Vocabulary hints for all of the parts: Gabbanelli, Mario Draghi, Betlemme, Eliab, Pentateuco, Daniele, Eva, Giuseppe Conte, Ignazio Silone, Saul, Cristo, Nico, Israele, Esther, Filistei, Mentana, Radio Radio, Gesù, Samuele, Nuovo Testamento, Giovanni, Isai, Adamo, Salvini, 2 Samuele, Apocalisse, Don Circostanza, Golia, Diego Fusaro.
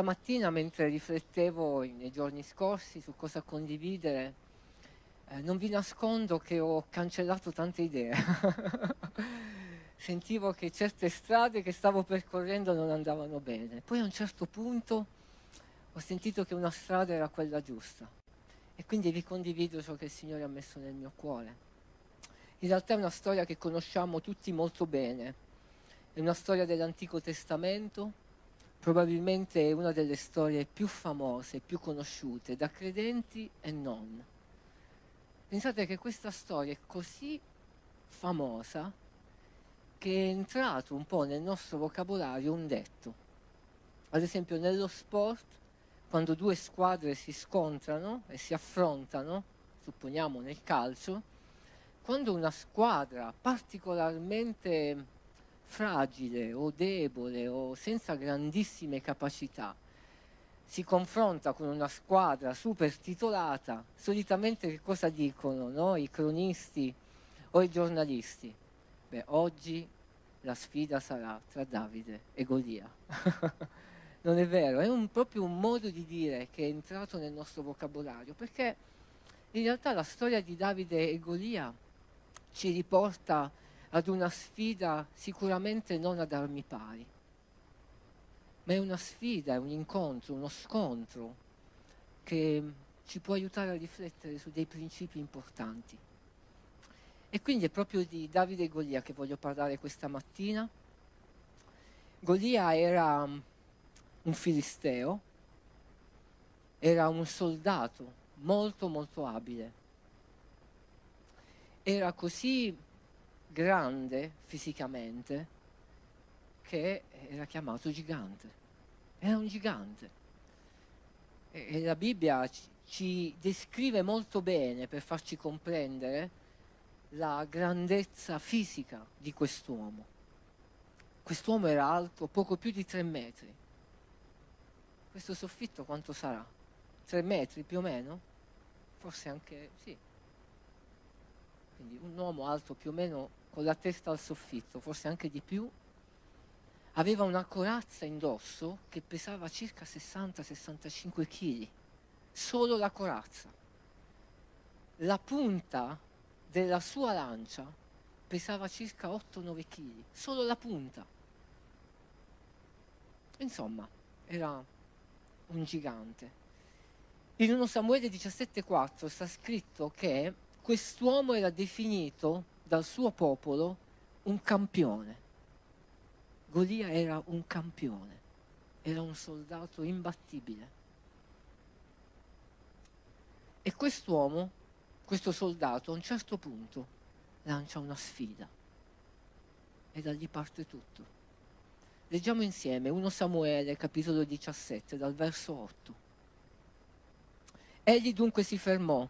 stamattina, mentre riflettevo nei giorni scorsi su cosa condividere, non vi nascondo che ho cancellato tante idee. Sentivo che certe strade che stavo percorrendo non andavano bene. Poi a un certo punto ho sentito che una strada era quella giusta. E quindi vi condivido ciò che il Signore ha messo nel mio cuore. In realtà è una storia che conosciamo tutti molto bene. È una storia dell'Antico Testamento, probabilmente è una delle storie più famose, più conosciute, da credenti e non. Pensate che questa storia è così famosa che è entrato un po' nel nostro vocabolario un detto. Ad esempio nello sport, quando due squadre si scontrano e si affrontano, supponiamo nel calcio, quando una squadra particolarmente fragile o debole o senza grandissime capacità si confronta con una squadra super titolata, solitamente che cosa dicono, no? I cronisti o i giornalisti? Beh, oggi la sfida sarà tra Davide e Golia. Non è vero, è proprio un modo di dire che è entrato nel nostro vocabolario, perché in realtà la storia di Davide e Golia ci riporta ad una sfida sicuramente non ad armi pari, ma è una sfida, è un incontro, uno scontro che ci può aiutare a riflettere su dei principi importanti. E quindi è proprio di Davide e Golia che voglio parlare questa mattina. Golia era un filisteo, era un soldato molto abile, era così grande fisicamente che era chiamato gigante, era un gigante. E la Bibbia ci descrive molto bene per farci comprendere la grandezza fisica di quest'uomo. Quest'uomo era alto poco più di 3 metri. Questo soffitto quanto sarà? 3 metri più o meno? Forse anche, sì. Quindi un uomo alto più o meno con la testa al soffitto, forse anche di più. Aveva una corazza indosso che pesava circa 60-65 kg. Solo la corazza. La punta della sua lancia pesava circa 8-9 kg. Solo la punta. Insomma, era un gigante. In 1 Samuele 17,4 sta scritto che quest'uomo era definito dal suo popolo un campione. Golia era un campione, era un soldato imbattibile. E quest'uomo, questo soldato, a un certo punto lancia una sfida e da lì parte tutto. Leggiamo insieme 1 Samuele, capitolo 17, dal verso 8. Egli dunque si fermò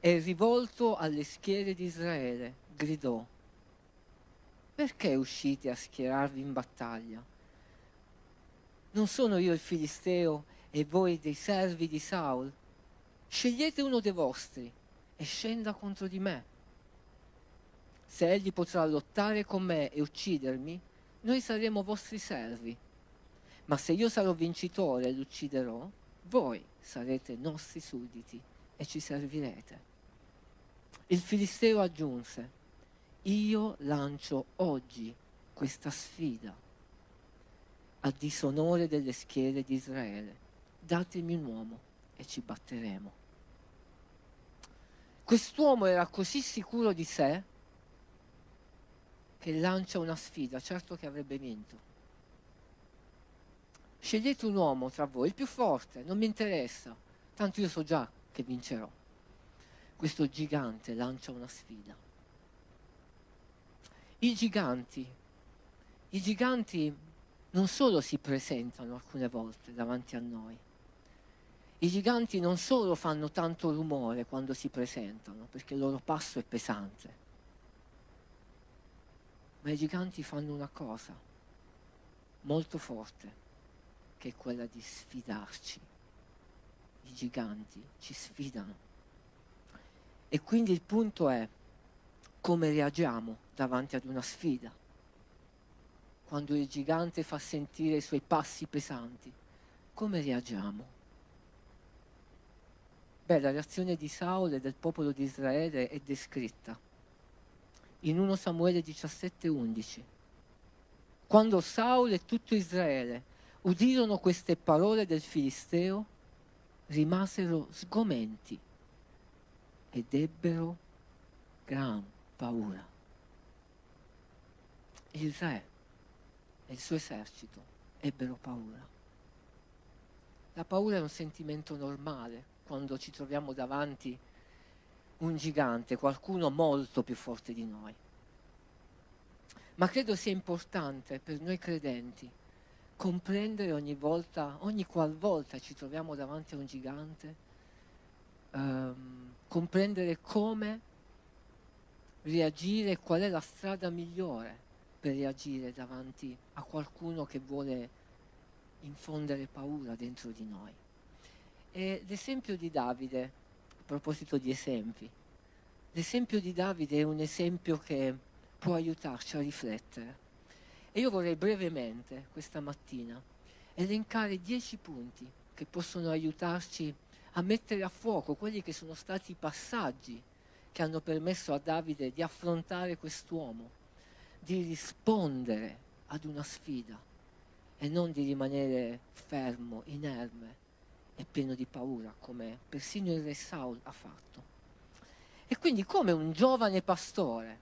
e, rivolto alle schiere di Israele, gridò: «Perché uscite a schierarvi in battaglia? Non sono io il Filisteo e voi dei servi di Saul? Scegliete uno dei vostri e scenda contro di me. Se egli potrà lottare con me e uccidermi, noi saremo vostri servi, ma se io sarò vincitore e l'ucciderò, voi sarete nostri sudditi e ci servirete». Il Filisteo aggiunse: «Io lancio oggi questa sfida a disonore delle schiere di Israele. Datemi un uomo e ci batteremo». Quest'uomo era così sicuro di sé che lancia una sfida, certo che avrebbe vinto. Scegliete un uomo tra voi, il più forte, non mi interessa, tanto io so già che vincerò. Questo gigante lancia una sfida. I giganti non solo si presentano alcune volte davanti a noi, i giganti non solo fanno tanto rumore quando si presentano, perché il loro passo è pesante, ma i giganti fanno una cosa molto forte, che è quella di sfidarci. I giganti ci sfidano. E quindi il punto è come reagiamo davanti ad una sfida. Quando il gigante fa sentire i suoi passi pesanti, come reagiamo? Beh, la reazione di Saul e del popolo di Israele è descritta in 1 Samuele 17:11. Quando Saul e tutto Israele udirono queste parole del Filisteo, rimasero sgomenti ed ebbero gran paura. Il re e il suo esercito ebbero paura. La paura è un sentimento normale quando ci troviamo davanti un gigante, qualcuno molto più forte di noi. Ma credo sia importante per noi credenti comprendere ogni qualvolta ci troviamo davanti a un gigante, comprendere come reagire, qual è la strada migliore per reagire davanti a qualcuno che vuole infondere paura dentro di noi. E l'esempio di Davide, a proposito di esempi, l'esempio di Davide è un esempio che può aiutarci a riflettere. E io vorrei brevemente, questa mattina, elencare 10 punti che possono aiutarci a mettere a fuoco quelli che sono stati i passaggi che hanno permesso a Davide di affrontare quest'uomo, di rispondere ad una sfida e non di rimanere fermo, inerme e pieno di paura, come persino il re Saul ha fatto. E quindi, come un giovane pastore,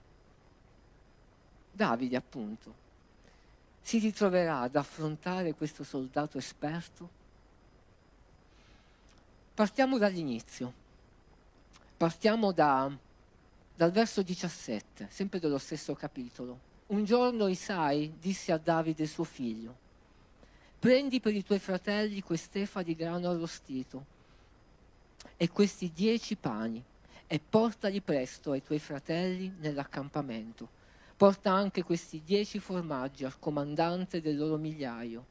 Davide, appunto, si ritroverà ad affrontare questo soldato esperto? Partiamo dall'inizio, partiamo dal verso 17, sempre dello stesso capitolo. Un giorno Isai disse a Davide suo figlio: prendi per i tuoi fratelli quest'efa di grano arrostito e questi 10 pani e portali presto ai tuoi fratelli nell'accampamento. Porta anche questi 10 formaggi al comandante del loro migliaio.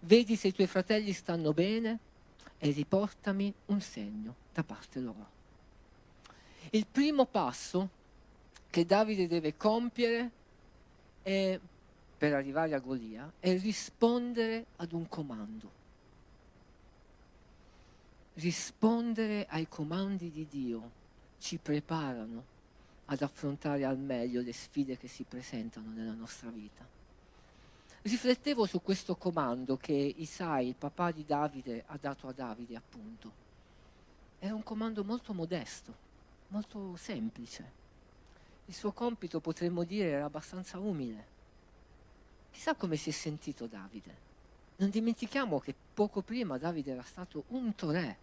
Vedi se i tuoi fratelli stanno bene e riportami un segno da parte loro. Il primo passo che Davide deve compiere per arrivare a Golia è rispondere ad un comando. Rispondere ai comandi di Dio ci preparano ad affrontare al meglio le sfide che si presentano nella nostra vita. Riflettevo su questo comando che Isai, il papà di Davide, ha dato a Davide, appunto. Era un comando molto modesto, molto semplice. Il suo compito, potremmo dire, era abbastanza umile. Chissà come si è sentito Davide. Non dimentichiamo che poco prima Davide era stato unto re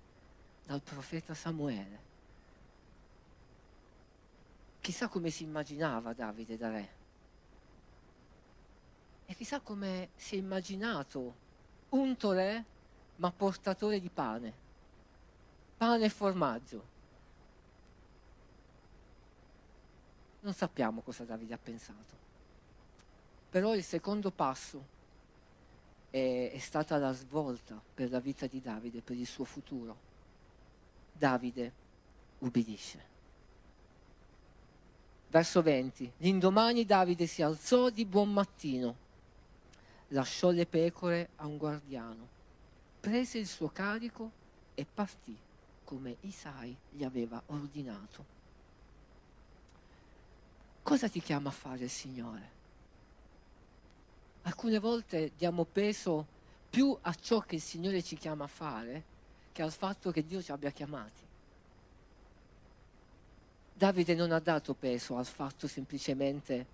dal profeta Samuele. Chissà come si immaginava Davide da re. E chissà come si è immaginato unto re, ma portatore di pane. Pane e formaggio. Non sappiamo cosa Davide ha pensato. Però il secondo passo è stata la svolta per la vita di Davide, per il suo futuro. Davide ubbidisce. Verso 20, l'indomani Davide si alzò di buon mattino, lasciò le pecore a un guardiano, prese il suo carico e partì come Isai gli aveva ordinato. Cosa ti chiama a fare il Signore? Alcune volte diamo peso più a ciò che il Signore ci chiama a fare che al fatto che Dio ci abbia chiamati. Davide non ha dato peso al fatto semplicemente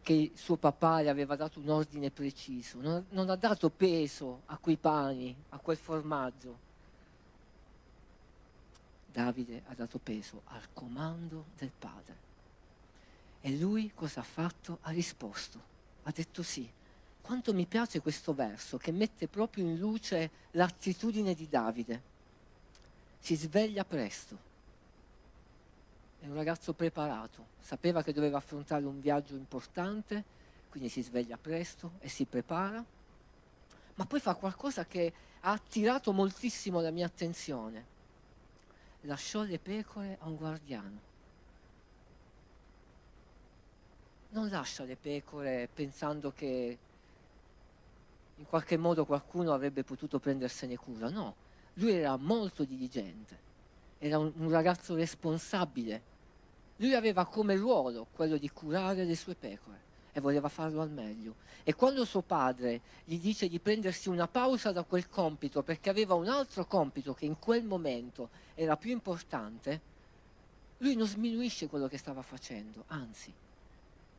che suo papà gli aveva dato un ordine preciso, non ha dato peso a quei pani, a quel formaggio. Davide ha dato peso al comando del padre. E lui cosa ha fatto? Ha risposto, ha detto sì. Quanto mi piace questo verso che mette proprio in luce l'attitudine di Davide. Si sveglia presto. È un ragazzo preparato, sapeva che doveva affrontare un viaggio importante, quindi si sveglia presto e si prepara, ma poi fa qualcosa che ha attirato moltissimo la mia attenzione. Lasciò le pecore a un guardiano. Non lascia le pecore pensando che in qualche modo qualcuno avrebbe potuto prendersene cura. No, lui era molto diligente, era un ragazzo responsabile. Lui aveva come ruolo quello di curare le sue pecore e voleva farlo al meglio. E quando suo padre gli dice di prendersi una pausa da quel compito perché aveva un altro compito che in quel momento era più importante, lui non sminuisce quello che stava facendo, anzi,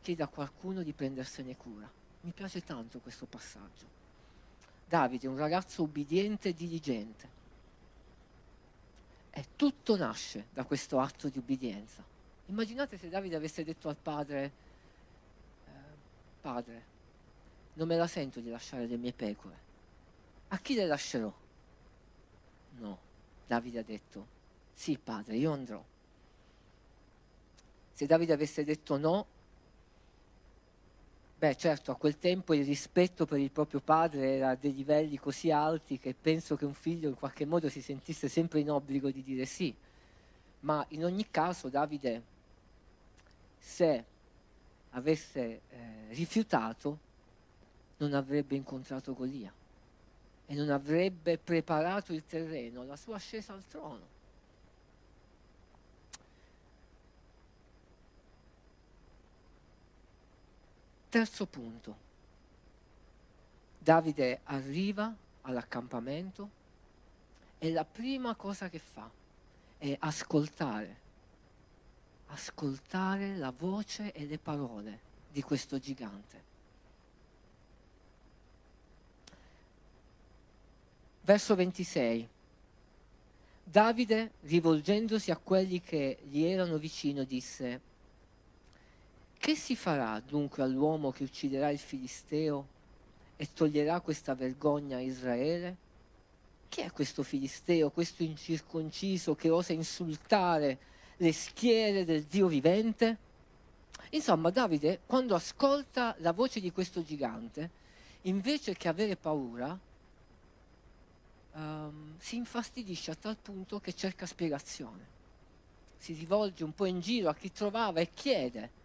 chiede a qualcuno di prendersene cura. Mi piace tanto questo passaggio. Davide è un ragazzo ubbidiente e diligente. E tutto nasce da questo atto di ubbidienza. Immaginate se Davide avesse detto al padre: padre, non me la sento di lasciare le mie pecore. A chi le lascerò? No, Davide ha detto: sì, padre, io andrò. Se Davide avesse detto no, beh, certo, a quel tempo il rispetto per il proprio padre era a dei livelli così alti che penso che un figlio in qualche modo si sentisse sempre in obbligo di dire sì. Ma in ogni caso Davide, se avesse rifiutato, non avrebbe incontrato Golia e non avrebbe preparato il terreno alla sua ascesa al trono. Terzo punto. Davide arriva all'accampamento e la prima cosa che fa è ascoltare la voce e le parole di questo gigante. Verso 26. Davide, rivolgendosi a quelli che gli erano vicino, disse: che si farà dunque all'uomo che ucciderà il Filisteo e toglierà questa vergogna a Israele? Chi è questo Filisteo, questo incirconciso che osa insultare le schiere del Dio vivente? Insomma, Davide, quando ascolta la voce di questo gigante, invece che avere paura, si infastidisce a tal punto che cerca spiegazione. Si rivolge un po' in giro a chi trovava e chiede.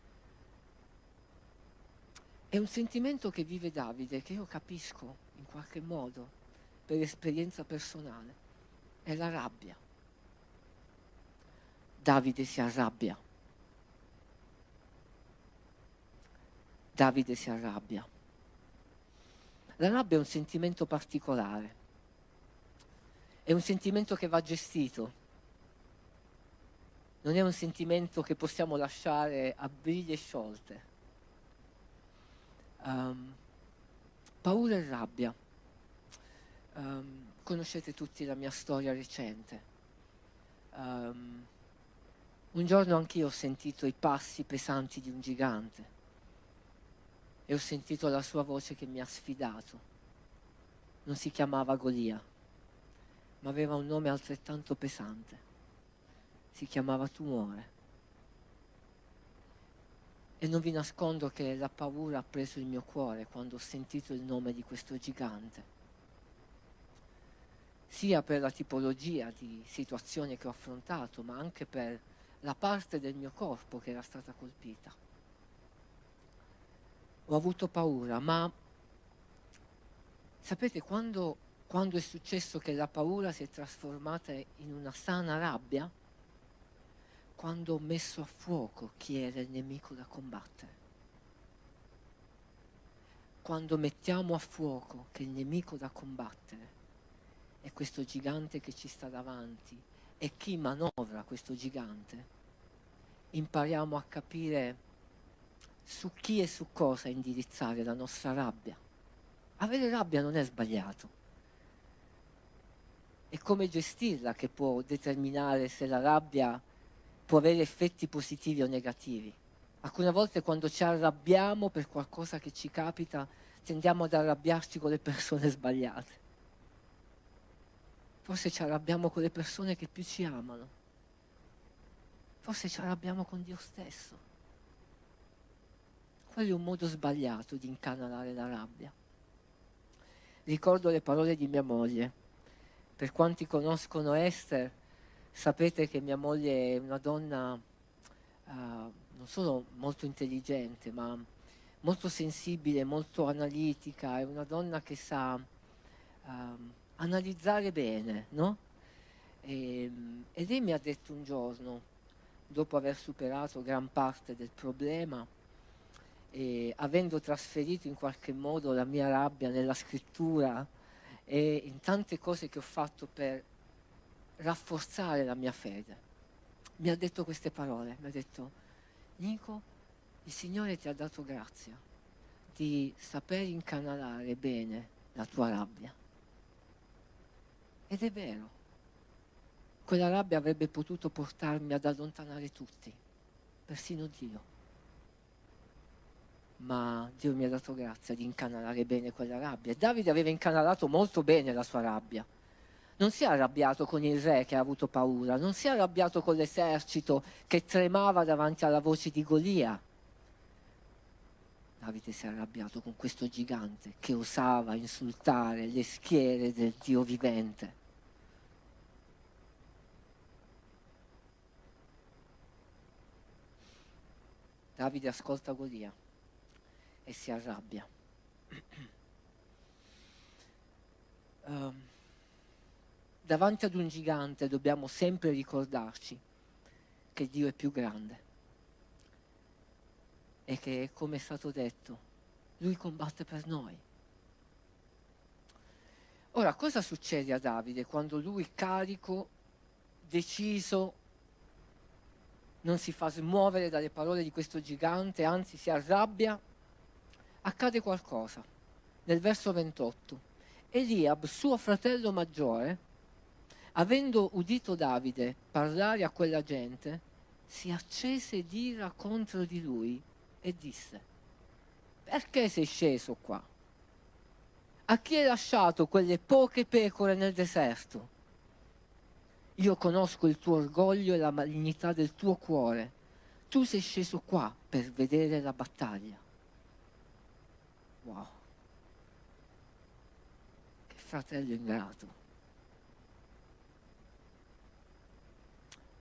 È un sentimento che vive Davide, che io capisco in qualche modo per esperienza personale, è la rabbia. Davide si arrabbia. Davide si arrabbia. La rabbia è un sentimento particolare, è un sentimento che va gestito, non è un sentimento che possiamo lasciare a briglie sciolte. Paura e rabbia. Conoscete tutti la mia storia recente. Un giorno anch'io ho sentito i passi pesanti di un gigante e ho sentito la sua voce che mi ha sfidato. Non si chiamava Golia, ma aveva un nome altrettanto pesante. Si chiamava tumore. E non vi nascondo che la paura ha preso il mio cuore quando ho sentito il nome di questo gigante, sia per la tipologia di situazione che ho affrontato, ma anche per la parte del mio corpo che era stata colpita. Ho avuto paura, ma sapete quando è successo che la paura si è trasformata in una sana rabbia? Quando ho messo a fuoco chi era il nemico da combattere. Quando mettiamo a fuoco che il nemico da combattere è questo gigante che ci sta davanti e chi manovra questo gigante, impariamo a capire su chi e su cosa indirizzare la nostra rabbia. Avere rabbia non è sbagliato. È come gestirla che può determinare se la rabbia può avere effetti positivi o negativi. Alcune volte quando ci arrabbiamo per qualcosa che ci capita, tendiamo ad arrabbiarci con le persone sbagliate. Forse ci arrabbiamo con le persone che più ci amano. Forse ci arrabbiamo con Dio stesso. Quello è un modo sbagliato di incanalare la rabbia. Ricordo le parole di mia moglie. Per quanti conoscono Esther, sapete che mia moglie è una donna non solo molto intelligente, ma molto sensibile, molto analitica, è una donna che sa analizzare bene, no? E lei mi ha detto un giorno, dopo aver superato gran parte del problema e avendo trasferito in qualche modo la mia rabbia nella scrittura e in tante cose che ho fatto per rafforzare la mia fede, mi ha detto queste parole, mi ha detto: Nico, il Signore ti ha dato grazia di saper incanalare bene la tua rabbia. Ed è vero, quella rabbia avrebbe potuto portarmi ad allontanare tutti, persino Dio. Ma Dio mi ha dato grazia di incanalare bene quella rabbia. E Davide aveva incanalato molto bene la sua rabbia. Non si è arrabbiato con il re che ha avuto paura, non si è arrabbiato con l'esercito che tremava davanti alla voce di Golia. Davide si è arrabbiato con questo gigante che osava insultare le schiere del Dio vivente. Davide ascolta Golia e si arrabbia. Davanti ad un gigante dobbiamo sempre ricordarci che Dio è più grande e che, come è stato detto, Lui combatte per noi. Ora, cosa succede a Davide quando lui, carico, deciso, non si fa smuovere dalle parole di questo gigante, anzi si arrabbia? Accade qualcosa. Nel verso 28, Eliab, suo fratello maggiore, avendo udito Davide parlare a quella gente, si accese d'ira contro di lui e disse: perché sei sceso qua? A chi hai lasciato quelle poche pecore nel deserto? Io conosco il tuo orgoglio e la malignità del tuo cuore. Tu sei sceso qua per vedere la battaglia. Wow. Che fratello ingrato.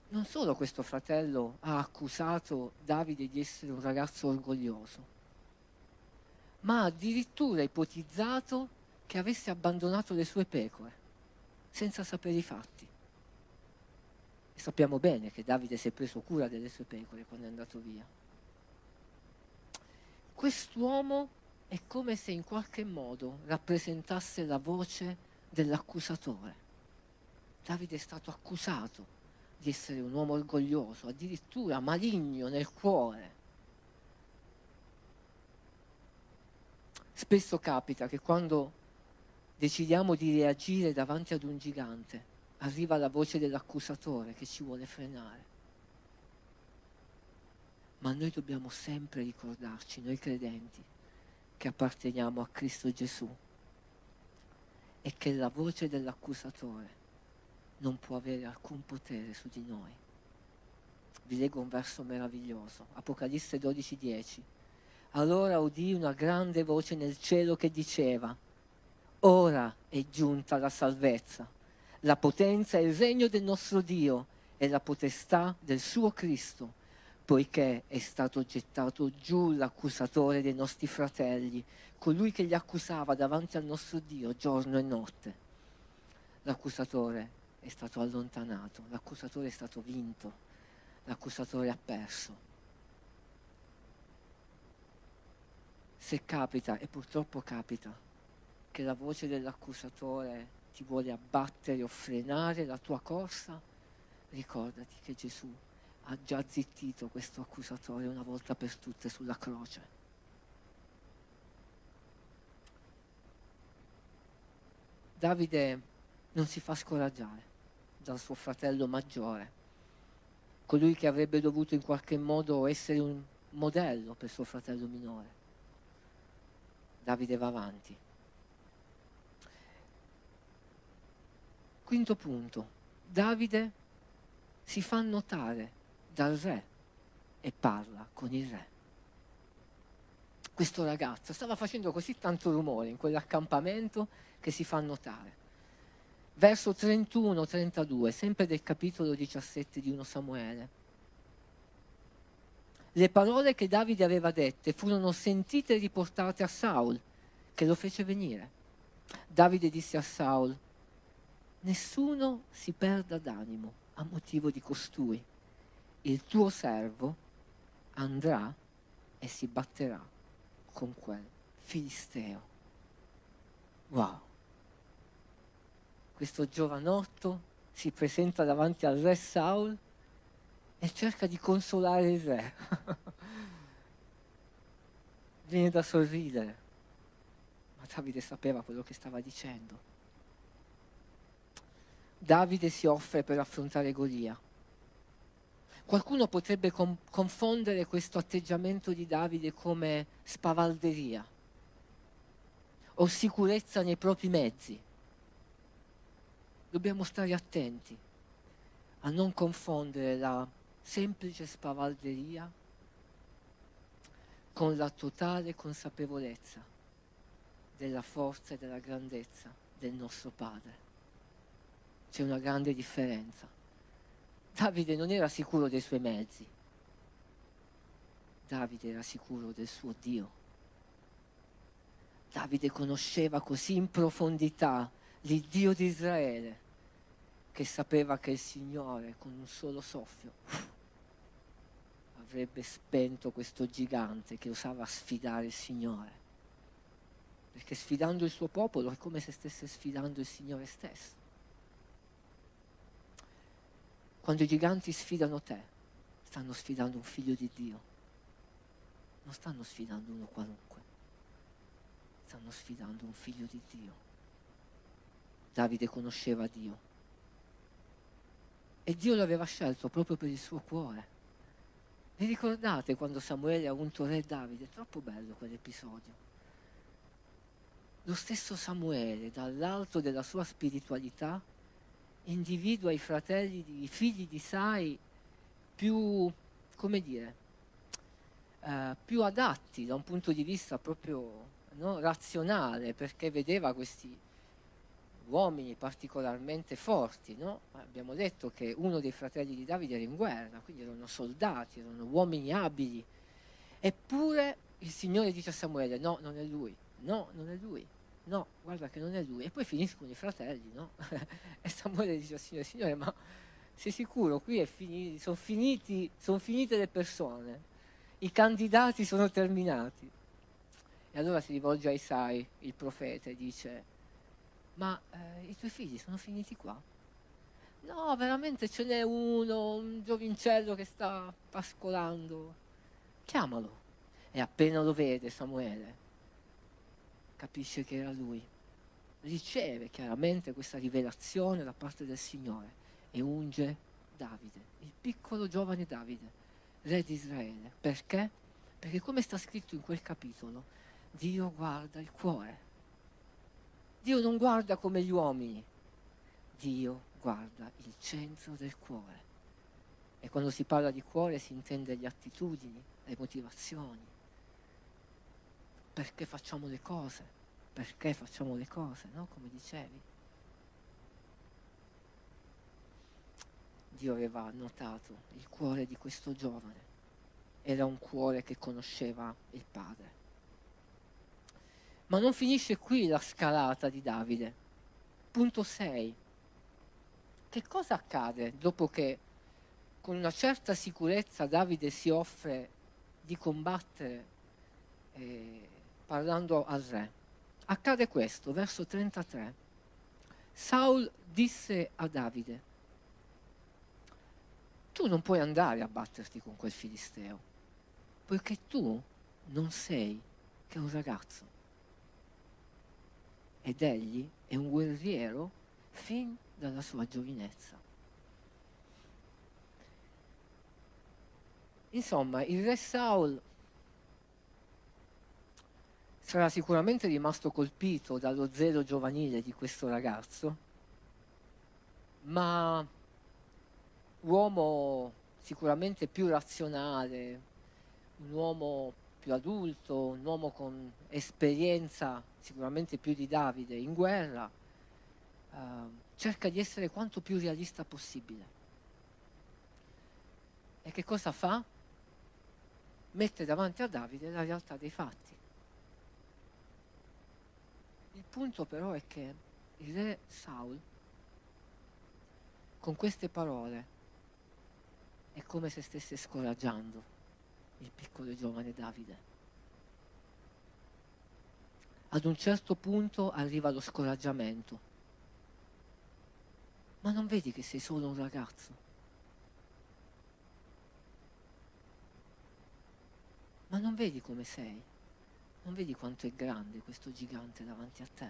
Non solo questo fratello ha accusato Davide di essere un ragazzo orgoglioso, ma addirittura ipotizzato che avesse abbandonato le sue pecore, senza sapere i fatti. E sappiamo bene che Davide si è preso cura delle sue pecore quando è andato via. Quest'uomo è come se in qualche modo rappresentasse la voce dell'accusatore. Davide è stato accusato di essere un uomo orgoglioso, addirittura maligno nel cuore. Spesso capita che quando decidiamo di reagire davanti ad un gigante, arriva la voce dell'accusatore che ci vuole frenare. Ma noi dobbiamo sempre ricordarci, noi credenti, che apparteniamo a Cristo Gesù e che la voce dell'accusatore non può avere alcun potere su di noi. Vi leggo un verso meraviglioso, Apocalisse 12:10. Allora udì una grande voce nel cielo che diceva: ora è giunta la salvezza, la potenza e il regno del nostro Dio e la potestà del suo Cristo, poiché è stato gettato giù l'accusatore dei nostri fratelli, colui che li accusava davanti al nostro Dio giorno e notte. L'accusatore è stato allontanato, l'accusatore è stato vinto, l'accusatore ha perso. Se capita, e purtroppo capita, che la voce dell'accusatore ti vuole abbattere o frenare la tua corsa, ricordati che Gesù ha già zittito questo accusatore una volta per tutte sulla croce. Davide non si fa scoraggiare dal suo fratello maggiore, colui che avrebbe dovuto in qualche modo essere un modello per suo fratello minore. Davide va avanti. Quinto punto, Davide si fa notare dal re e parla con il re. Questo ragazzo stava facendo così tanto rumore in quell'accampamento che si fa notare. Verso 31-32, sempre del capitolo 17 di 1 Samuele. Le parole che Davide aveva dette furono sentite e riportate a Saul, che lo fece venire. Davide disse a Saul: nessuno si perda d'animo a motivo di costui. Il tuo servo andrà e si batterà con quel filisteo. Wow! Questo giovanotto si presenta davanti al re Saul e cerca di consolare il re. Viene da sorridere, ma Davide sapeva quello che stava dicendo. Davide si offre per affrontare Golia. Qualcuno potrebbe confondere questo atteggiamento di Davide come spavalderia o sicurezza nei propri mezzi. Dobbiamo stare attenti a non confondere la semplice spavalderia con la totale consapevolezza della forza e della grandezza del nostro Padre. C'è una grande differenza. Davide non era sicuro dei suoi mezzi. Davide era sicuro del suo Dio. Davide conosceva così in profondità l'Iddio di Israele che sapeva che il Signore con un solo soffio avrebbe spento questo gigante che osava sfidare il Signore. Perché sfidando il suo popolo è come se stesse sfidando il Signore stesso. Quando i giganti sfidano te, stanno sfidando un figlio di Dio. Non stanno sfidando uno qualunque. Stanno sfidando un figlio di Dio. Davide conosceva Dio. E Dio lo aveva scelto proprio per il suo cuore. Vi ricordate quando Samuele ha unto re Davide? Troppo bello quell'episodio. Lo stesso Samuele, dall'alto della sua spiritualità, individua i figli di Isai più, come dire, più adatti da un punto di vista proprio razionale, perché vedeva questi uomini particolarmente forti, no? Abbiamo detto che uno dei fratelli di Davide era in guerra, quindi erano soldati, erano uomini abili. Eppure il Signore dice a Samuele: no, non è lui, no, non è lui. No, guarda che non è lui. E poi finiscono i fratelli, no? E Samuele dice al Signore: Signore, ma sei sicuro? Qui sono finite le persone, i candidati sono terminati. E allora si rivolge a Isai, il profeta, e dice: ma i tuoi figli sono finiti qua? No, veramente ce n'è uno, un giovincello che sta pascolando. Chiamalo. E appena lo vede Samuele, capisce che era lui, riceve chiaramente questa rivelazione da parte del Signore e unge Davide, il piccolo giovane Davide, re di Israele. Perché? Perché come sta scritto in quel capitolo, Dio guarda il cuore. Dio non guarda come gli uomini, Dio guarda il centro del cuore. E quando si parla di cuore si intende le attitudini, le motivazioni. Perché facciamo le cose? Perché facciamo le cose, no? Come dicevi. Dio aveva notato il cuore di questo giovane. Era un cuore che conosceva il Padre. Ma non finisce qui la scalata di Davide. Punto 6. Che cosa accade dopo che con una certa sicurezza Davide si offre di combattere parlando al re? Accade questo, verso 33. Saul disse a Davide: tu non puoi andare a batterti con quel filisteo, poiché tu non sei che un ragazzo, ed egli è un guerriero fin dalla sua giovinezza. Insomma, il re Saul sarà sicuramente rimasto colpito dallo zelo giovanile di questo ragazzo, ma uomo sicuramente più razionale, un uomo più adulto, un uomo con esperienza sicuramente più di Davide in guerra, cerca di essere quanto più realista possibile. E che cosa fa? mette davanti a Davide la realtà dei fatti. Il punto però è che il re Saul, con queste parole, è come se stesse scoraggiando il piccolo giovane Davide. Ad un certo punto arriva lo scoraggiamento. Ma non vedi che sei solo un ragazzo? Ma non vedi come sei? Non vedi quanto è grande questo gigante davanti a te?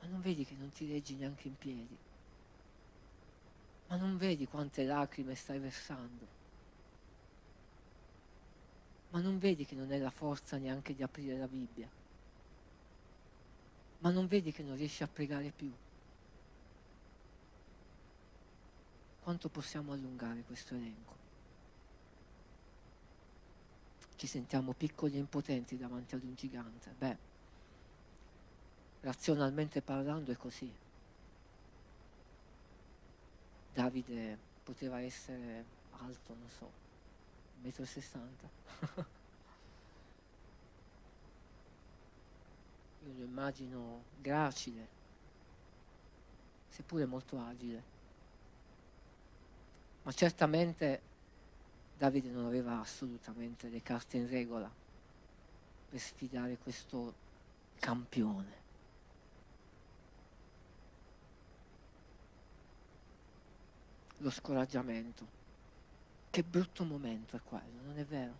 Ma non vedi che non ti reggi neanche in piedi? Ma non vedi quante lacrime stai versando? Ma non vedi che non hai la forza neanche di aprire la Bibbia? Ma non vedi che non riesci a pregare più? Quanto possiamo allungare questo elenco? Ci sentiamo piccoli e impotenti davanti ad un gigante. Beh, razionalmente parlando è così. Davide poteva essere alto, non so, 1,60 m. Io lo immagino gracile, seppure molto agile. Ma certamente Davide non aveva assolutamente le carte in regola per sfidare questo campione. Lo scoraggiamento. Che brutto momento è quello, non è vero?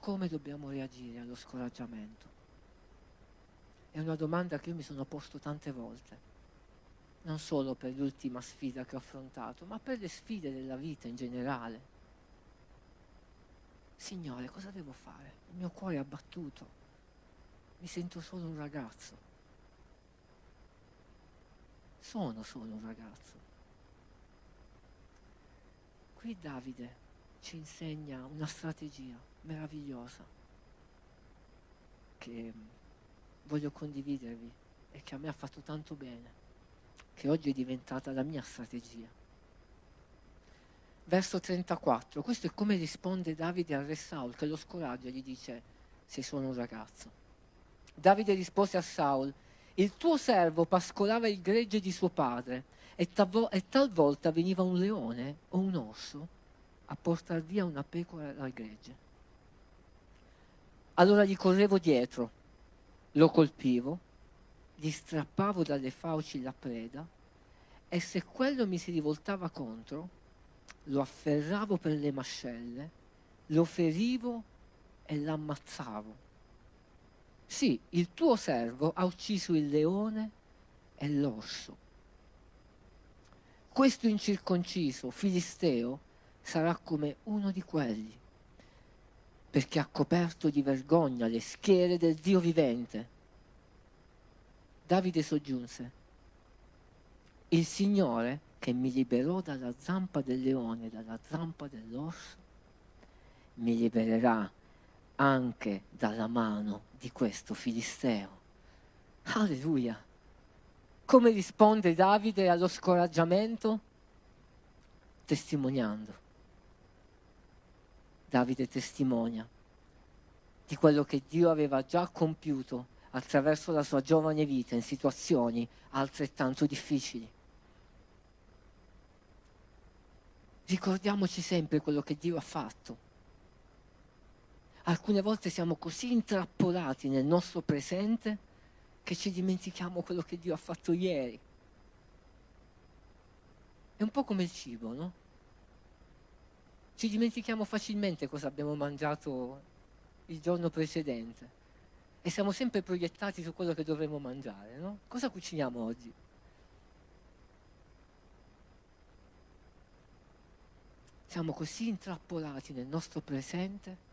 Come dobbiamo reagire allo scoraggiamento? È una domanda che io mi sono posto tante volte. Non solo per l'ultima sfida che ho affrontato, ma per le sfide della vita in generale. Signore, cosa devo fare? Il mio cuore è abbattuto. Mi sento solo un ragazzo. Sono solo un ragazzo. Qui Davide ci insegna una strategia meravigliosa che voglio condividervi e che a me ha fatto tanto bene, che oggi è diventata la mia strategia. Verso 34, questo è come risponde Davide al re Saul, che lo scoraggia e gli dice: sei solo un ragazzo. Davide rispose a Saul: il tuo servo pascolava il gregge di suo padre e talvolta veniva un leone o un orso a portar via una pecora dal gregge. Allora gli correvo dietro, lo colpivo, gli strappavo dalle fauci la preda e se quello mi si rivoltava contro, lo afferravo per le mascelle, lo ferivo e l'ammazzavo. Sì, il tuo servo ha ucciso il leone e l'orso. Questo incirconciso filisteo sarà come uno di quelli, perché ha coperto di vergogna le schiere del Dio vivente. Davide soggiunse: il Signore che mi liberò dalla zampa del leone e dalla zampa dell'orso, mi libererà anche dalla mano di questo filisteo. Alleluia! Come risponde Davide allo scoraggiamento? Testimoniando. Davide testimonia di quello che Dio aveva già compiuto attraverso la sua giovane vita in situazioni altrettanto difficili. Ricordiamoci sempre quello che Dio ha fatto. Alcune volte siamo così intrappolati nel nostro presente che ci dimentichiamo quello che Dio ha fatto ieri. È un po' come il cibo, no? Ci dimentichiamo facilmente cosa abbiamo mangiato il giorno precedente. E siamo sempre proiettati su quello che dovremmo mangiare, no? Cosa cuciniamo oggi? Siamo così intrappolati nel nostro presente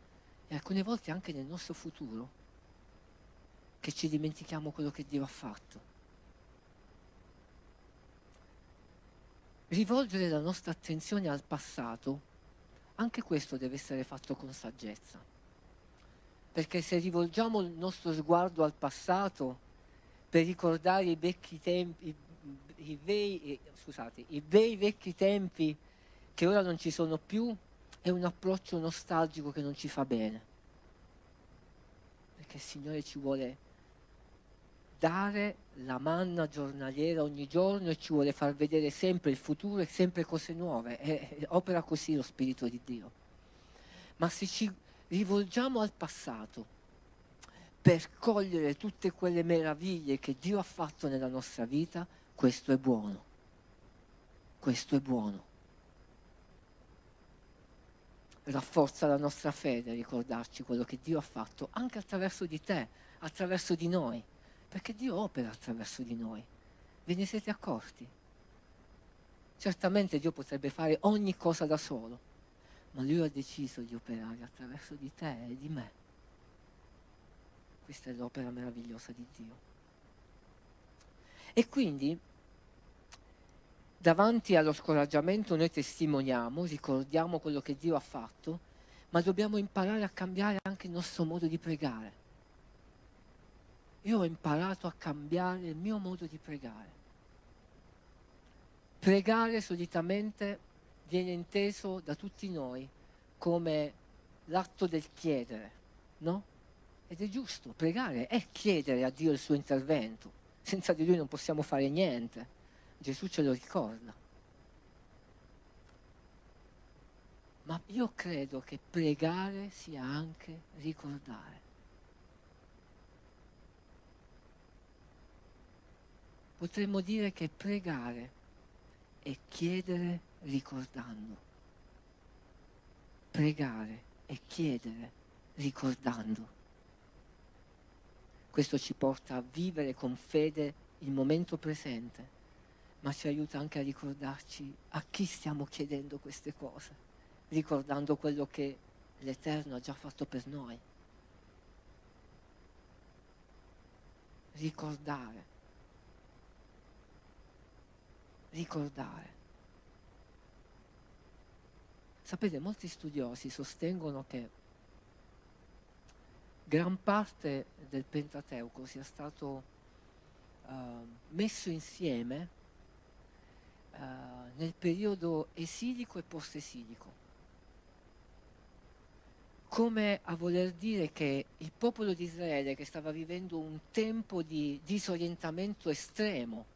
e alcune volte anche nel nostro futuro che ci dimentichiamo quello che Dio ha fatto. Rivolgere la nostra attenzione al passato, anche questo deve essere fatto con saggezza. Perché se rivolgiamo il nostro sguardo al passato per ricordare i bei vecchi tempi che ora non ci sono più, è un approccio nostalgico che non ci fa bene. Perché il Signore ci vuole dare la manna giornaliera ogni giorno e ci vuole far vedere sempre il futuro e sempre cose nuove. Opera così lo Spirito di Dio. Ma se ci rivolgiamo al passato per cogliere tutte quelle meraviglie che Dio ha fatto nella nostra vita, questo è buono. Questo è buono. Rafforza la nostra fede ricordarci quello che Dio ha fatto anche attraverso di te, attraverso di noi. Perché Dio opera attraverso di noi. Ve ne siete accorti? Certamente Dio potrebbe fare ogni cosa da solo, ma Lui ha deciso di operare attraverso di te e di me. Questa è l'opera meravigliosa di Dio. E quindi, davanti allo scoraggiamento noi testimoniamo, ricordiamo quello che Dio ha fatto, ma dobbiamo imparare a cambiare anche il nostro modo di pregare. Io ho imparato a cambiare il mio modo di pregare. Pregare solitamente viene inteso da tutti noi come l'atto del chiedere, no? Ed è giusto, pregare è chiedere a Dio il suo intervento. Senza di Lui non possiamo fare niente. Gesù ce lo ricorda. Ma io credo che pregare sia anche ricordare. Potremmo dire che pregare è chiedere ricordando. Pregare è chiedere ricordando. Questo ci porta a vivere con fede il momento presente, ma ci aiuta anche a ricordarci a chi stiamo chiedendo queste cose, ricordando quello che l'Eterno ha già fatto per noi. Ricordare. Ricordare. Sapete, molti studiosi sostengono che gran parte del Pentateuco sia stato messo insieme nel periodo esilico e post-esilico, come a voler dire che il popolo di Israele, che stava vivendo un tempo di disorientamento estremo,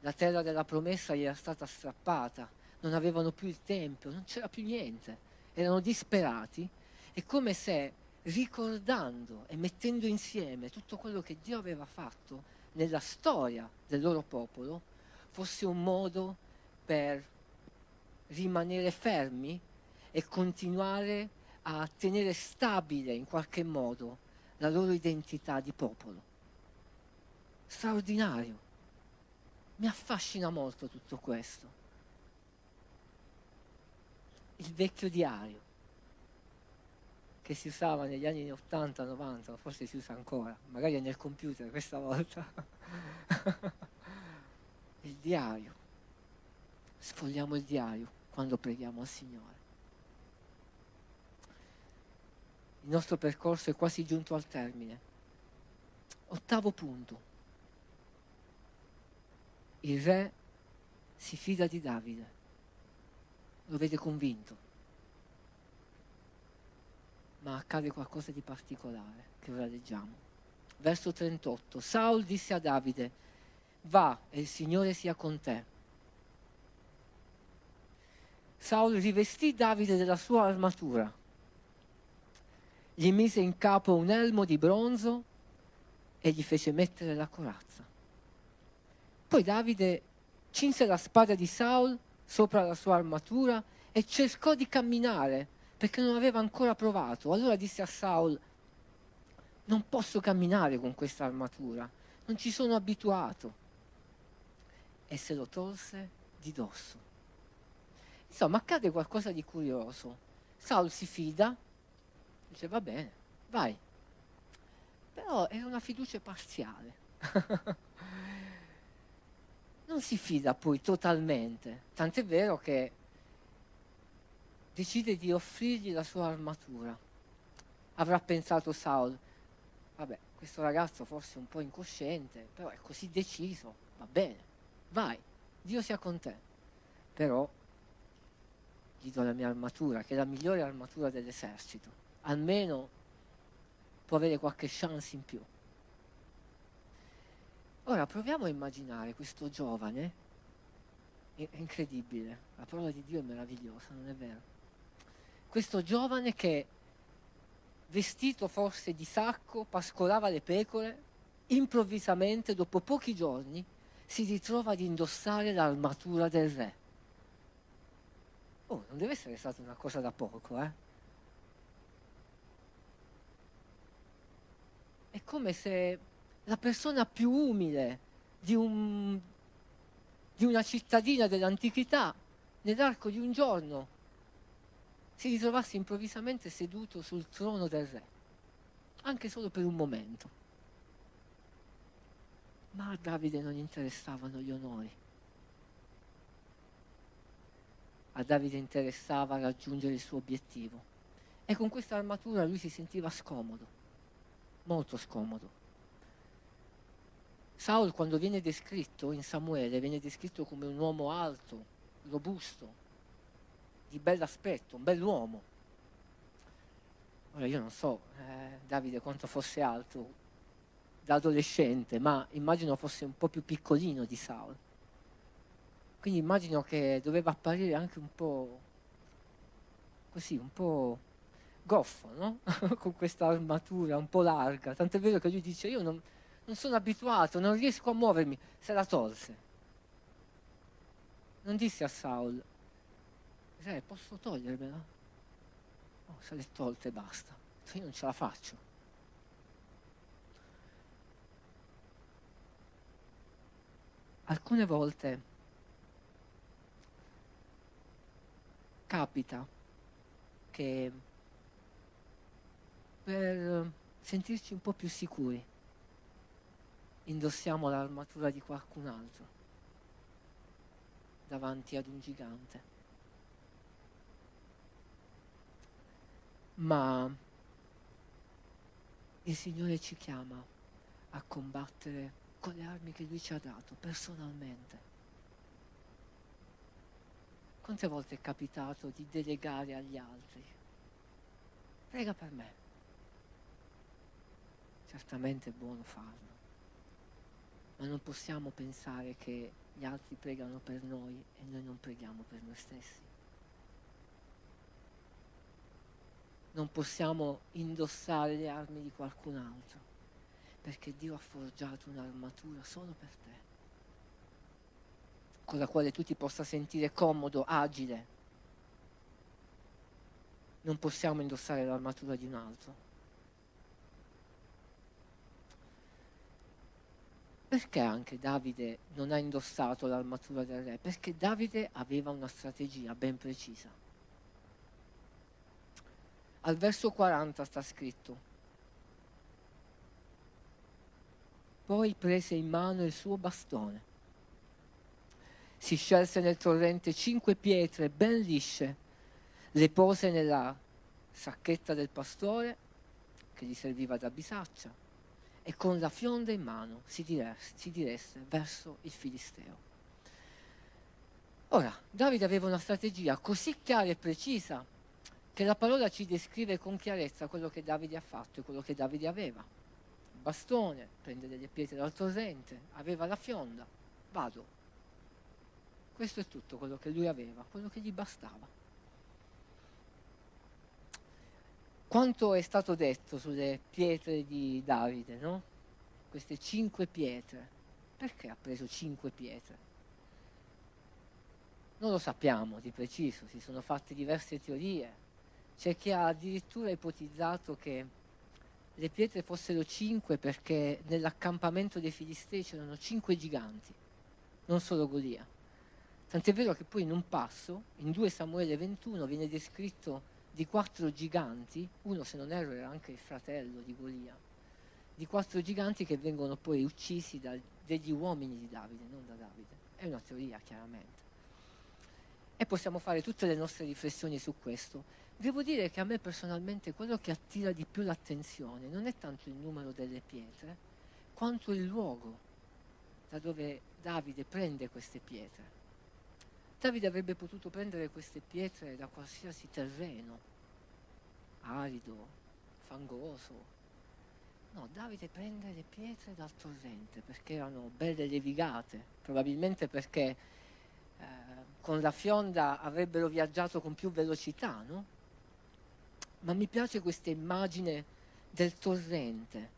la terra della promessa gli era stata strappata, non avevano più il tempio, non c'era più niente, erano disperati. È come se ricordando e mettendo insieme tutto quello che Dio aveva fatto nella storia del loro popolo fosse un modo per rimanere fermi e continuare a tenere stabile in qualche modo la loro identità di popolo. Straordinario. Mi affascina molto tutto questo. Il vecchio diario, che si usava negli anni 80, 90, forse si usa ancora, magari è nel computer questa volta. Il diario. Sfogliamo il diario quando preghiamo al Signore. Il nostro percorso è quasi giunto al termine. Ottavo punto. Il re si fida di Davide, lo vede convinto, ma accade qualcosa di particolare che ora leggiamo. Verso 38, Saul disse a Davide, va e il Signore sia con te. Saul rivestì Davide della sua armatura, gli mise in capo un elmo di bronzo e gli fece mettere la corazza. Poi Davide cinse la spada di Saul sopra la sua armatura e cercò di camminare perché non aveva ancora provato. Allora disse a Saul, non posso camminare con questa armatura, non ci sono abituato. E se lo tolse di dosso. Insomma, accade qualcosa di curioso. Saul si fida, dice va bene, vai. Però era una fiducia parziale. Non si fida poi totalmente, tant'è vero che decide di offrirgli la sua armatura. Avrà pensato Saul, vabbè, questo ragazzo forse è un po' incosciente, però è così deciso, va bene, vai, Dio sia con te. Però dico la mia armatura, che è la migliore armatura dell'esercito, almeno può avere qualche chance in più. Ora proviamo a immaginare questo giovane, è incredibile, la parola di Dio è meravigliosa, non è vero? Questo giovane che, vestito forse di sacco, pascolava le pecore, improvvisamente, dopo pochi giorni, si ritrova ad indossare l'armatura del re. Oh, non deve essere stata una cosa da poco, eh? È come se la persona più umile di una cittadina dell'antichità, nell'arco di un giorno, si ritrovasse improvvisamente seduto sul trono del re, anche solo per un momento. Ma a Davide non interessavano gli onori. A Davide interessava raggiungere il suo obiettivo. E con questa armatura lui si sentiva scomodo, molto scomodo. Saul, quando viene descritto in Samuele, viene descritto come un uomo alto, robusto, di bell'aspetto, un bell'uomo. Ora io non so, Davide, quanto fosse alto da adolescente, ma immagino fosse un po' più piccolino di Saul. Quindi immagino che doveva apparire anche un po' così, un po' goffo, no? Con questa armatura un po' larga. Tant'è vero che lui dice, io non sono abituato, non riesco a muovermi. Se la tolse. Non disse a Saul, re, posso togliermela? Oh, se l'è tolta e basta. Io non ce la faccio. Alcune volte capita che per sentirci un po' più sicuri indossiamo l'armatura di qualcun altro davanti ad un gigante. Ma il Signore ci chiama a combattere con le armi che Lui ci ha dato personalmente. Quante volte è capitato di delegare agli altri? Prega per me. Certamente è buono farlo, ma non possiamo pensare che gli altri pregano per noi e noi non preghiamo per noi stessi. Non possiamo indossare le armi di qualcun altro, perché Dio ha forgiato un'armatura solo per te, con la quale tu ti possa sentire comodo, agile. Non possiamo indossare l'armatura di un altro. Perché anche Davide non ha indossato l'armatura del re? Perché Davide aveva una strategia ben precisa. Al verso 40 sta scritto: poi prese in mano il suo bastone, si scelse nel torrente 5 pietre ben lisce, le pose nella sacchetta del pastore, che gli serviva da bisaccia, e con la fionda in mano si diresse verso il Filisteo. Ora, Davide aveva una strategia così chiara e precisa che la parola ci descrive con chiarezza quello che Davide ha fatto e quello che Davide aveva. Il bastone, prende delle pietre dal torrente, aveva la fionda, vado. Questo è tutto quello che lui aveva, quello che gli bastava. Quanto è stato detto sulle pietre di Davide, no? Queste 5 pietre. Perché ha preso 5 pietre? Non lo sappiamo di preciso, si sono fatte diverse teorie. C'è chi ha addirittura ipotizzato che le pietre fossero 5 perché nell'accampamento dei Filistei c'erano 5 giganti, non solo Golia. Tant'è vero che poi in un passo, in 2 Samuele 21, viene descritto di 4 giganti, uno se non erro era anche il fratello di Golia, di 4 giganti che vengono poi uccisi da degli uomini di Davide, non da Davide. È una teoria, chiaramente. E possiamo fare tutte le nostre riflessioni su questo. Devo dire che a me personalmente quello che attira di più l'attenzione non è tanto il numero delle pietre, quanto il luogo da dove Davide prende queste pietre. Davide avrebbe potuto prendere queste pietre da qualsiasi terreno, arido, fangoso. No, Davide prende le pietre dal torrente perché erano belle levigate, probabilmente perché con la fionda avrebbero viaggiato con più velocità, no? Ma mi piace questa immagine del torrente.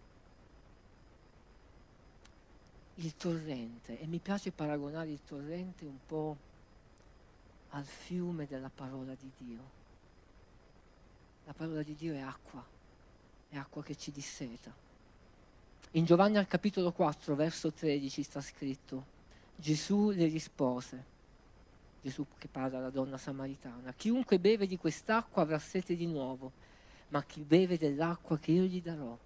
Il torrente, e mi piace paragonare il torrente un po' al fiume della parola di Dio. La parola di Dio è acqua che ci disseta. In Giovanni al capitolo 4, verso 13 sta scritto: Gesù le rispose, Gesù che parla alla donna samaritana, chiunque beve di quest'acqua avrà sete di nuovo, ma chi beve dell'acqua che io gli darò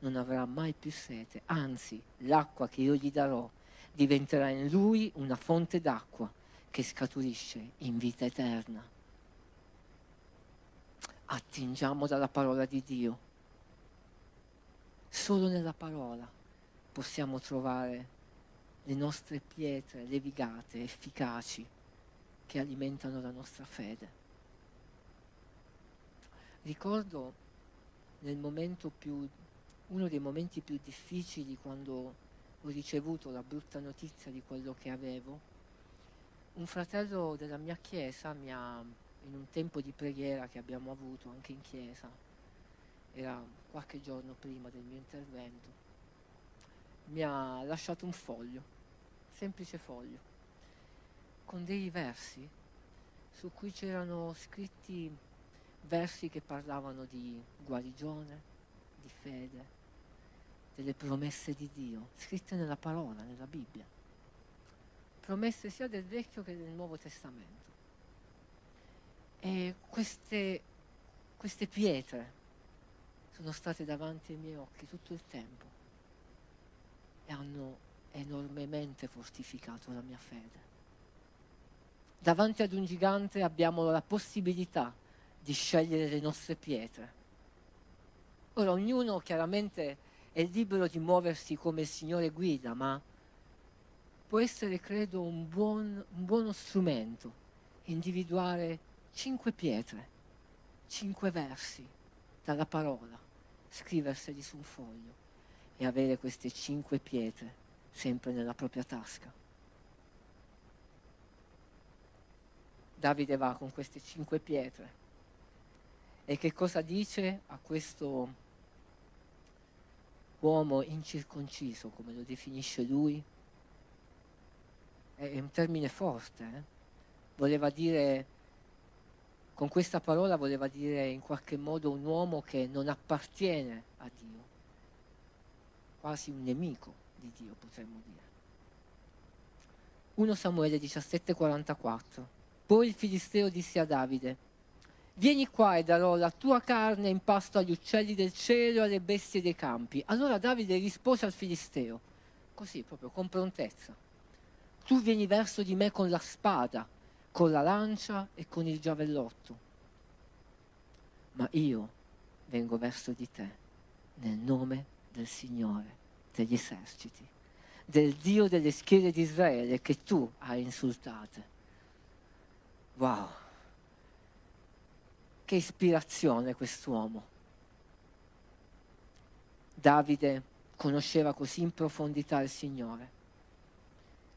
non avrà mai più sete, anzi l'acqua che io gli darò diventerà in lui una fonte d'acqua che scaturisce in vita eterna. Attingiamo dalla parola di Dio. Solo nella parola possiamo trovare le nostre pietre levigate, efficaci, che alimentano la nostra fede. Ricordo uno dei momenti più difficili, quando ho ricevuto la brutta notizia di quello che avevo. Un fratello della mia chiesa in un tempo di preghiera che abbiamo avuto anche in chiesa, era qualche giorno prima del mio intervento, mi ha lasciato un foglio, semplice foglio, con dei versi su cui c'erano scritti versi che parlavano di guarigione, di fede, delle promesse di Dio, scritte nella parola, nella Bibbia. Promesse sia del Vecchio che del Nuovo Testamento. E queste pietre sono state davanti ai miei occhi tutto il tempo e hanno enormemente fortificato la mia fede. Davanti ad un gigante abbiamo la possibilità di scegliere le nostre pietre. Ora, ognuno chiaramente è libero di muoversi come il Signore guida, ma può essere, credo, un buono strumento individuare 5 pietre, 5 versi dalla parola, scriverseli su un foglio e avere queste 5 pietre sempre nella propria tasca. Davide va con queste 5 pietre. E che cosa dice a questo uomo incirconciso, come lo definisce lui? È un termine forte, eh? Voleva dire, con questa parola voleva dire in qualche modo un uomo che non appartiene a Dio, quasi un nemico di Dio potremmo dire. 2 Samuele 17:44. Poi il Filisteo disse a Davide: vieni qua e darò la tua carne in pasto agli uccelli del cielo e alle bestie dei campi. Allora Davide rispose al Filisteo, così proprio, con prontezza: tu vieni verso di me con la spada, con la lancia e con il giavellotto, ma io vengo verso di te nel nome del Signore degli eserciti, del Dio delle schiere di Israele che tu hai insultate. Wow! Che ispirazione quest'uomo. Davide conosceva così in profondità il Signore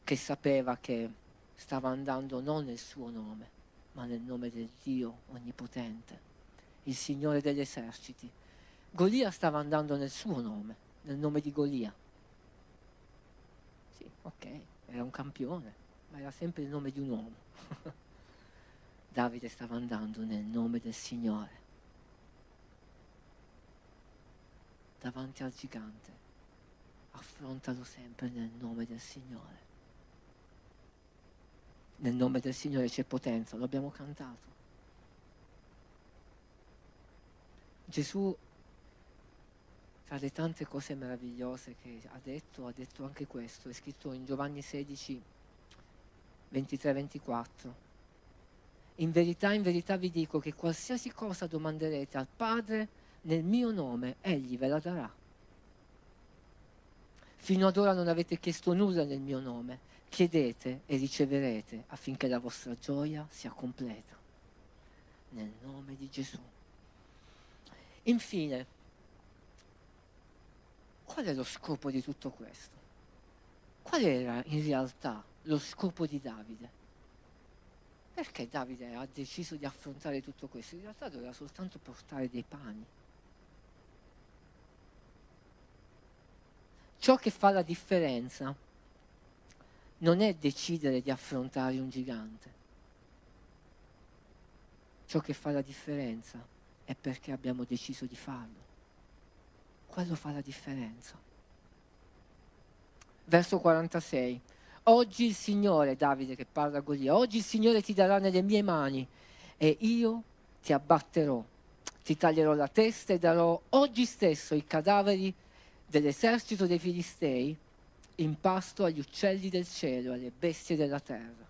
che sapeva che stava andando non nel suo nome, ma nel nome del Dio Onnipotente, il Signore degli eserciti. Golia stava andando nel suo nome, nel nome di Golia. Sì, ok, era un campione, ma era sempre il nome di un uomo. Davide stava andando nel nome del Signore. Davanti al gigante, affrontalo sempre nel nome del Signore. Nel nome del Signore c'è potenza, lo abbiamo cantato. Gesù, tra le tante cose meravigliose che ha detto anche questo. È scritto in Giovanni 16, 23-24. In verità vi dico che qualsiasi cosa domanderete al Padre nel mio nome, Egli ve la darà. Fino ad ora non avete chiesto nulla nel mio nome. Chiedete e riceverete affinché la vostra gioia sia completa. Nel nome di Gesù. Infine, qual è lo scopo di tutto questo? Qual era in realtà lo scopo di Davide? Perché Davide ha deciso di affrontare tutto questo? In realtà doveva soltanto portare dei pani. Ciò che fa la differenza non è decidere di affrontare un gigante. Ciò che fa la differenza è perché abbiamo deciso di farlo. Quello fa la differenza. Verso 46. Oggi il Signore, Davide che parla a Golia, oggi il Signore ti darà nelle mie mani e io ti abbatterò, ti taglierò la testa e darò oggi stesso i cadaveri dell'esercito dei Filistei in pasto agli uccelli del cielo e alle bestie della terra.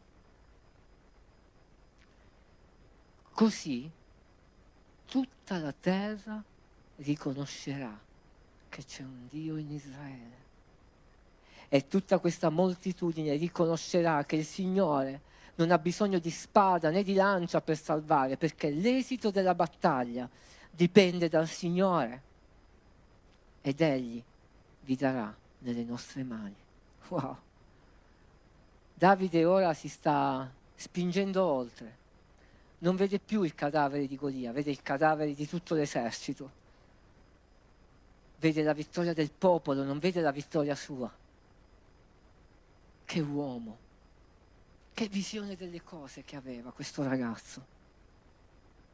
Così tutta la terra riconoscerà che c'è un Dio in Israele. E tutta questa moltitudine riconoscerà che il Signore non ha bisogno di spada né di lancia per salvare, perché l'esito della battaglia dipende dal Signore. Ed Egli vi darà nelle nostre mani. Wow! Davide ora si sta spingendo oltre. Non vede più il cadavere di Golia, vede il cadavere di tutto l'esercito. Vede la vittoria del popolo, non vede la vittoria sua. Che uomo, che visione delle cose che aveva questo ragazzo.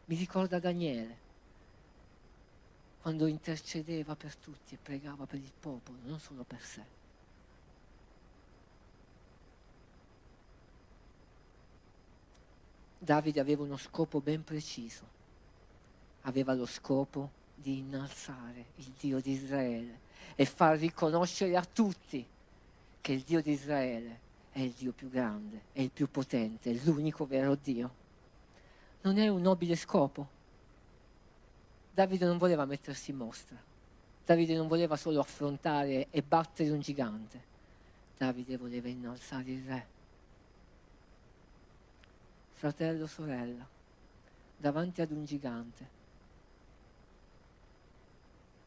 Mi ricorda Daniele, quando intercedeva per tutti e pregava per il popolo, non solo per sé. Davide aveva uno scopo ben preciso, aveva lo scopo di innalzare il Dio di Israele e far riconoscere a tutti che il Dio di Israele è il Dio più grande, è il più potente, è l'unico vero Dio. Non è un nobile scopo. Davide non voleva mettersi in mostra. Davide non voleva solo affrontare e battere un gigante. Davide voleva innalzare il re. Fratello, sorella, davanti ad un gigante,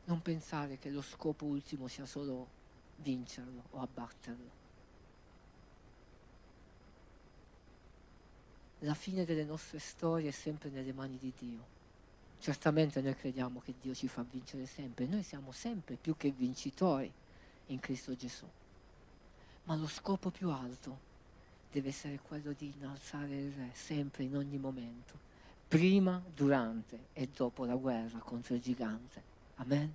non pensare che lo scopo ultimo sia solo vincerlo o abbatterlo. La fine delle nostre storie è sempre nelle mani di Dio. Certamente noi crediamo che Dio ci fa vincere sempre, noi siamo sempre più che vincitori in Cristo Gesù. Ma lo scopo più alto deve essere quello di innalzare il Re sempre, in ogni momento, prima, durante e dopo la guerra contro il gigante. Amen?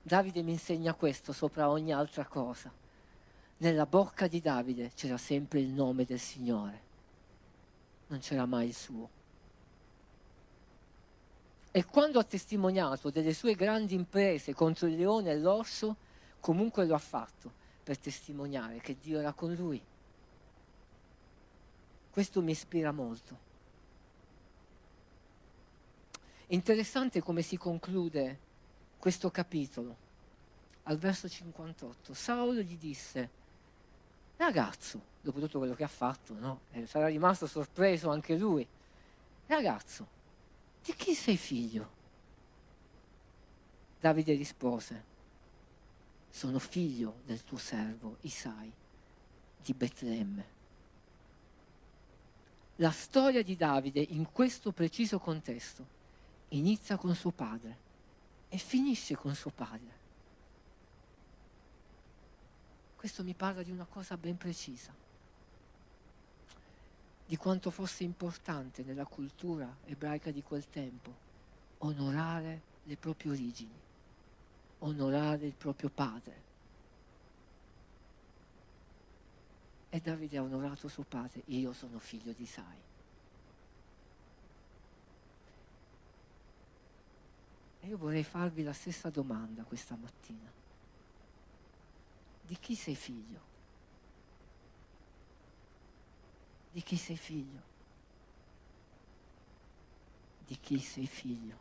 Davide mi insegna questo sopra ogni altra cosa. Nella bocca di Davide c'era sempre il nome del Signore, non c'era mai il suo. E quando ha testimoniato delle sue grandi imprese contro il leone e l'orso, comunque lo ha fatto per testimoniare che Dio era con lui. Questo mi ispira molto. Interessante come si conclude questo capitolo. Al verso 58, Saul gli disse: ragazzo, dopo tutto quello che ha fatto, no? Sarà rimasto sorpreso anche lui. Ragazzo, di chi sei figlio? Davide rispose: sono figlio del tuo servo Isai di Betlemme. La storia di Davide in questo preciso contesto inizia con suo padre e finisce con suo padre. Questo mi parla di una cosa ben precisa, di quanto fosse importante nella cultura ebraica di quel tempo onorare le proprie origini, onorare il proprio padre. E Davide ha onorato suo padre: io sono figlio di Isai. Io vorrei farvi la stessa domanda questa mattina. Di chi sei figlio? Di chi sei figlio? Di chi sei figlio?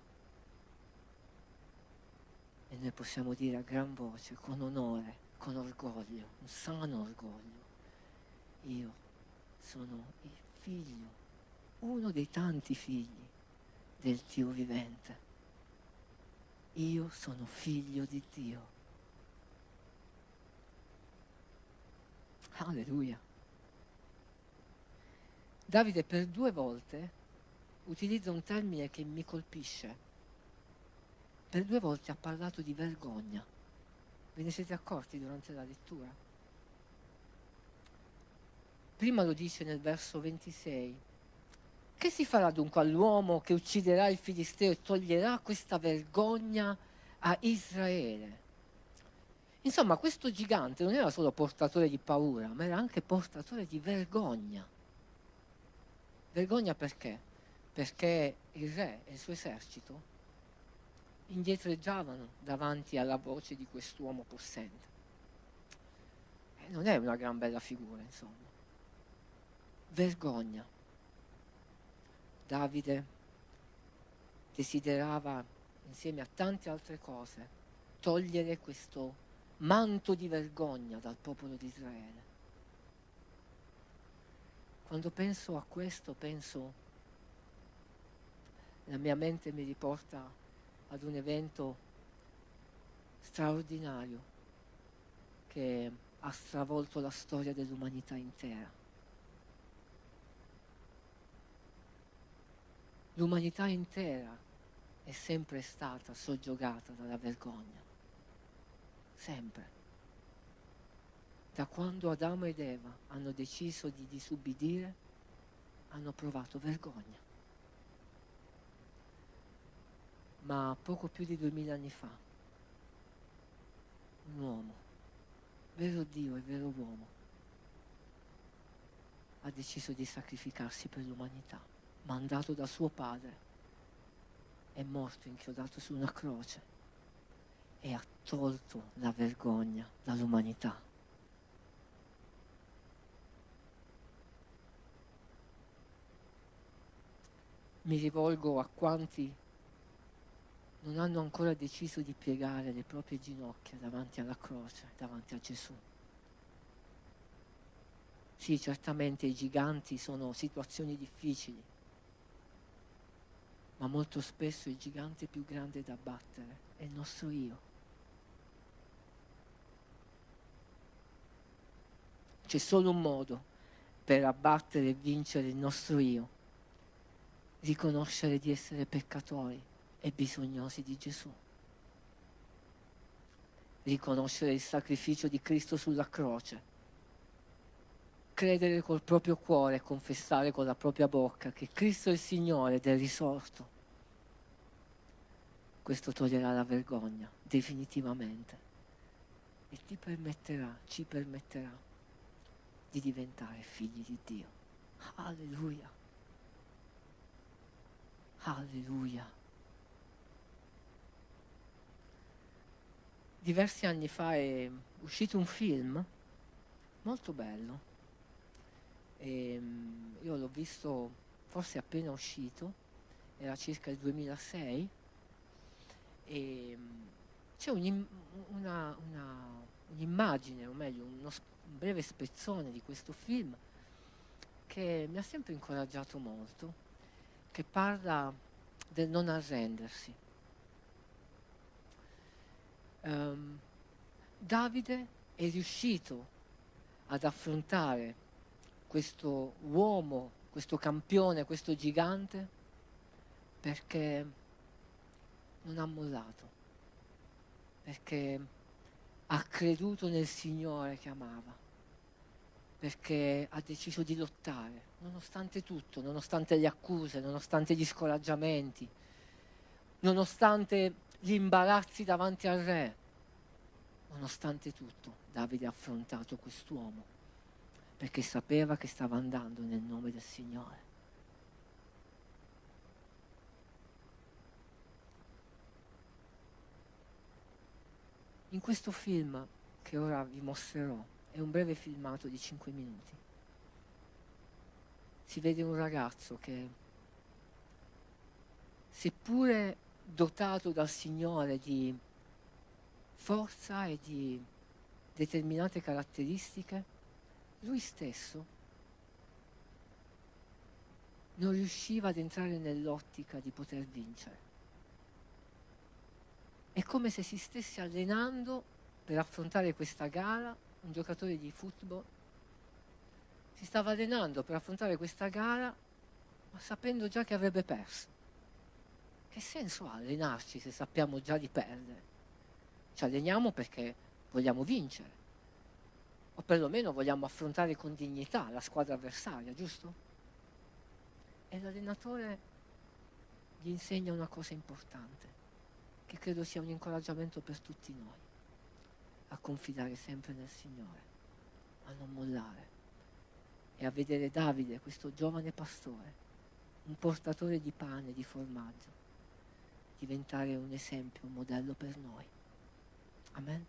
E noi possiamo dire a gran voce, con onore, con orgoglio, un sano orgoglio: Io sono il figlio, uno dei tanti figli del Dio vivente. Io sono figlio di Dio. Alleluia. Davide per 2 volte utilizza un termine che mi colpisce. Per 2 volte ha parlato di vergogna. Ve ne siete accorti durante la lettura? Prima lo dice nel verso 26. Che si farà dunque all'uomo che ucciderà il Filisteo e toglierà questa vergogna a Israele? Insomma, questo gigante non era solo portatore di paura, ma era anche portatore di vergogna. Vergogna perché? Perché il re e il suo esercito indietreggiavano davanti alla voce di quest'uomo possente. Non è una gran bella figura, insomma. Vergogna. Davide desiderava, insieme a tante altre cose, togliere questo manto di vergogna dal popolo di Israele. Quando penso a questo, penso, la mia mente mi riporta ad un evento straordinario che ha stravolto la storia dell'umanità intera. L'umanità intera è sempre stata soggiogata dalla vergogna, sempre. Da quando Adamo ed Eva hanno deciso di disubbidire, hanno provato vergogna. Ma poco più di 2000 anni fa, un uomo, vero Dio e vero uomo, ha deciso di sacrificarsi per l'umanità, mandato da suo padre, è morto inchiodato su una croce e ha tolto la vergogna dall'umanità. Mi rivolgo a quanti non hanno ancora deciso di piegare le proprie ginocchia davanti alla croce, davanti a Gesù. Sì, certamente i giganti sono situazioni difficili, ma molto spesso il gigante più grande da battere è il nostro io. C'è solo un modo per abbattere e vincere il nostro io: riconoscere di essere peccatori e bisognosi di Gesù. Riconoscere il sacrificio di Cristo sulla croce, credere col proprio cuore e confessare con la propria bocca che Cristo è il Signore ed è risorto. Questo toglierà la vergogna definitivamente e ti permetterà, ci permetterà di diventare figli di Dio. Alleluia! Alleluia! Diversi anni fa è uscito un film molto bello, e io l'ho visto forse appena uscito, era circa il 2006, e c'è un'immagine, o meglio un breve spezzone di questo film che mi ha sempre incoraggiato molto, che parla del non arrendersi. Davide è riuscito ad affrontare questo uomo, questo campione, questo gigante, perché non ha mollato, perché ha creduto nel Signore che amava, perché ha deciso di lottare, nonostante tutto, nonostante le accuse, nonostante gli scoraggiamenti, nonostante gli imbarazzi davanti al re. Nonostante tutto, Davide ha affrontato quest'uomo perché sapeva che stava andando nel nome del Signore. In questo film che ora vi mostrerò, è un breve filmato di 5 minuti, si vede un ragazzo che, seppure dotato dal Signore di forza e di determinate caratteristiche, lui stesso non riusciva ad entrare nell'ottica di poter vincere. È come se si stesse allenando per affrontare questa gara, un giocatore di football si stava allenando per affrontare questa gara, ma sapendo già che avrebbe perso. Che senso ha allenarci se sappiamo già di perdere? Ci alleniamo perché vogliamo vincere, o perlomeno vogliamo affrontare con dignità la squadra avversaria, giusto? E l'allenatore gli insegna una cosa importante, che credo sia un incoraggiamento per tutti noi, a confidare sempre nel Signore, a non mollare, e a vedere Davide, questo giovane pastore, un portatore di pane, di formaggio, diventare un esempio, un modello per noi. Amen.